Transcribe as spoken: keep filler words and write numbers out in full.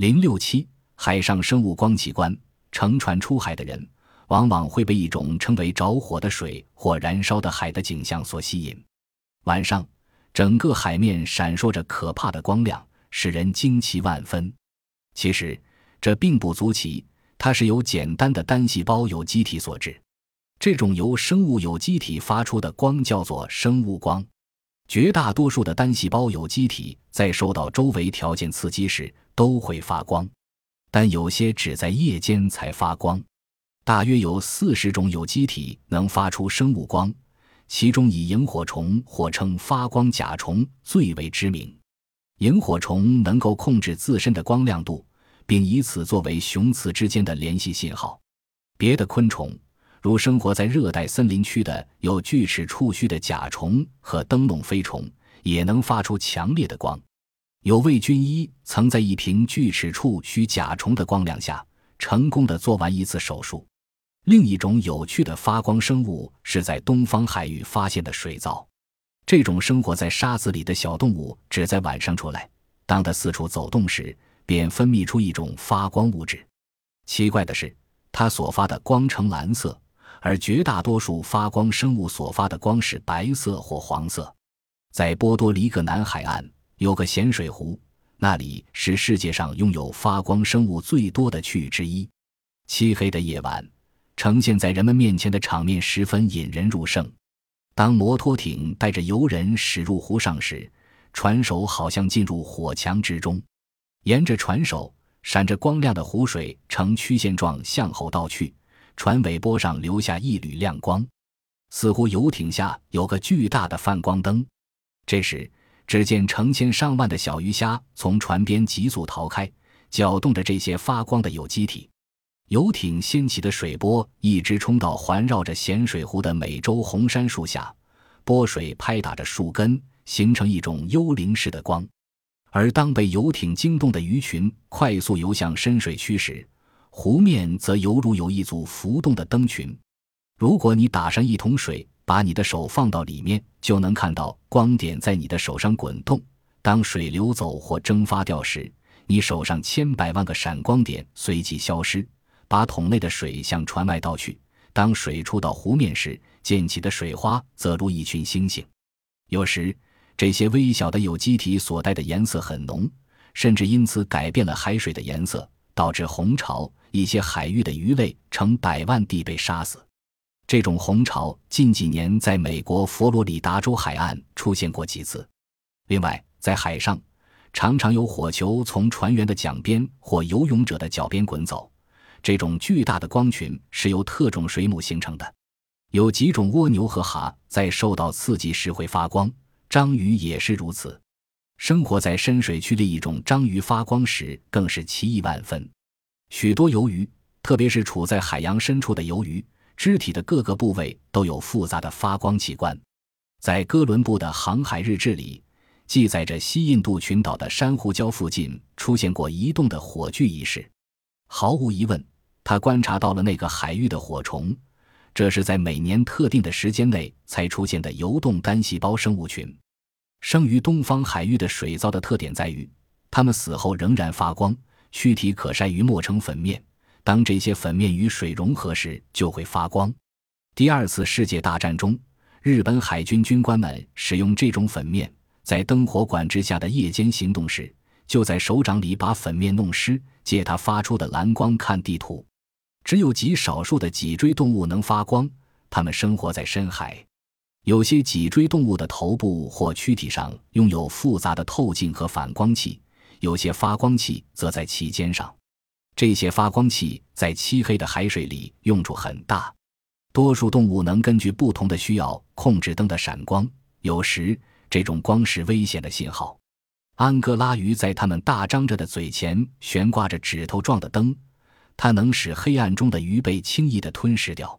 零六七海上生物光极观。乘船出海的人往往会被一种称为着火的水或燃烧的海的景象所吸引。晚上，整个海面闪烁着可怕的光亮，使人惊奇万分。其实这并不足奇，它是由简单的单细胞有机体所致。这种由生物有机体发出的光叫做生物光。绝大多数的单细胞有机体在受到周围条件刺激时都会发光，但有些只在夜间才发光。大约有四十种有机体能发出生物光，其中以萤火虫或称发光甲虫最为知名。萤火虫能够控制自身的光亮度，并以此作为雄雌之间的联系信号。别的昆虫，如生活在热带森林区的有锯齿触须的甲虫和灯笼飞虫，也能发出强烈的光。有位军医曾在一瓶锯齿触须甲虫的光亮下，成功地做完一次手术。另一种有趣的发光生物是在东方海域发现的水蚤。这种生活在沙子里的小动物只在晚上出来，当它四处走动时，便分泌出一种发光物质。奇怪的是，它所发的光呈蓝色，而绝大多数发光生物所发的光是白色或黄色。在波多黎各南海岸有个咸水湖，那里是世界上拥有发光生物最多的区域之一。漆黑的夜晚呈现在人们面前的场面十分引人入胜。当摩托艇带着游人驶入湖上时，船首好像进入火墙之中。沿着船首闪着光亮的湖水呈曲线状向后倒去，船尾波上留下一缕亮光，似乎游艇下有个巨大的泛光灯。这时，只见成千上万的小鱼虾从船边急速逃开，搅动着这些发光的有机体。游艇掀起的水波一直冲到环绕着咸水湖的美洲红杉树下，波水拍打着树根，形成一种幽灵式的光。而当被游艇惊动的鱼群快速游向深水区时，湖面则犹如有一组浮动的灯群。如果你打上一桶水，把你的手放到里面，就能看到光点在你的手上滚动。当水流走或蒸发掉时，你手上千百万个闪光点随即消失，把桶内的水向船外倒去。当水触到湖面时，溅起的水花则如一群星星。有时这些微小的有机体所带的颜色很浓，甚至因此改变了海水的颜色，导致红潮。一些海域的鱼类成百万地被杀死。这种红潮近几年在美国佛罗里达州海岸出现过几次。另外，在海上常常有火球从船员的桨边或游泳者的脚边滚走。这种巨大的光群是由特种水母形成的。有几种蜗牛和蛤在受到刺激时会发光，章鱼也是如此。生活在深水区的一种章鱼发光时更是奇异万分。许多鱿鱼，特别是处在海洋深处的鱿鱼，肢体的各个部位都有复杂的发光器官。在哥伦布的航海日志里记载着西印度群岛的珊瑚礁附近出现过移动的火炬一事。毫无疑问，他观察到了那个海域的火虫，这是在每年特定的时间内才出现的游动单细胞生物群。生于东方海域的水蚤的特点在于，它们死后仍然发光，躯体可晒于磨成粉面，当这些粉面与水融合时就会发光。第二次世界大战中，日本海军军官们使用这种粉面在灯火管制下的夜间行动时，就在手掌里把粉面弄湿，借它发出的蓝光看地图。只有极少数的脊椎动物能发光，它们生活在深海。有些脊椎动物的头部或躯体上拥有复杂的透镜和反光器，有些发光器则在其肩上。这些发光器在漆黑的海水里用处很大。多数动物能根据不同的需要控制灯的闪光，有时这种光是危险的信号。安哥拉鱼在它们大张着的嘴前悬挂着指头状的灯，它能使黑暗中的鱼被轻易地吞噬掉。